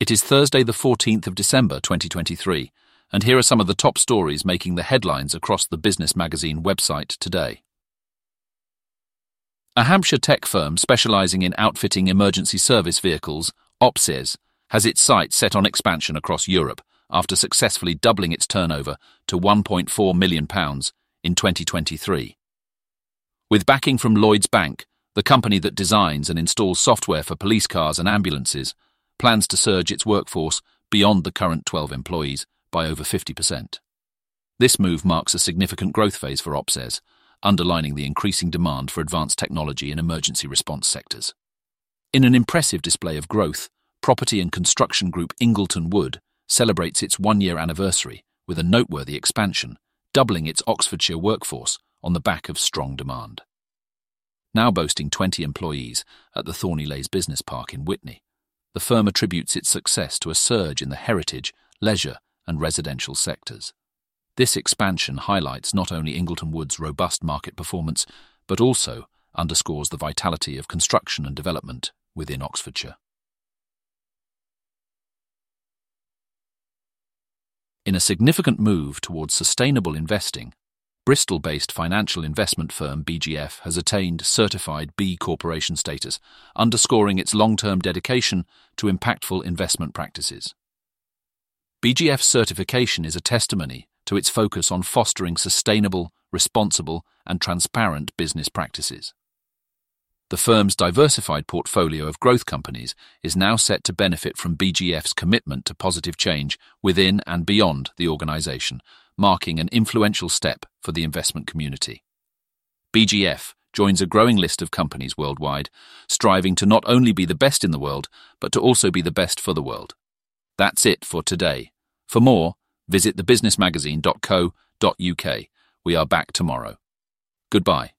It is Thursday the 14th of December 2023, and here are some of the top stories making the headlines across the Business Magazine website today. A Hampshire tech firm specialising in outfitting emergency service vehicles, Opses, has its sights set on expansion across Europe after successfully doubling its turnover to £1.4 million in 2023. With backing from Lloyds Bank, the company that designs and installs software for police cars and ambulances, plans to surge its workforce beyond the current 12 employees by over 50%. This move marks a significant growth phase for Opses, underlining the increasing demand for advanced technology in emergency response sectors. In an impressive display of growth, property and construction group Ingleton Wood celebrates its one-year anniversary with a noteworthy expansion, doubling its Oxfordshire workforce on the back of strong demand. Now boasting 20 employees at the Thorny Lays Business Park in Witney, the firm attributes its success to a surge in the heritage, leisure and residential sectors. This expansion highlights not only Ingleton Wood's robust market performance, but also underscores the vitality of construction and development within Oxfordshire. In a significant move towards sustainable investing, Bristol-based financial investment firm BGF has attained certified B Corporation status, underscoring its long-term dedication to impactful investment practices. BGF certification is a testimony to its focus on fostering sustainable, responsible and transparent business practices. The firm's diversified portfolio of growth companies is now set to benefit from BGF's commitment to positive change within and beyond the organisation, marking an influential step for the investment community. BGF joins a growing list of companies worldwide, striving to not only be the best in the world, but to also be the best for the world. That's it for today. For more, visit thebusinessmagazine.co.uk. We are back tomorrow. Goodbye.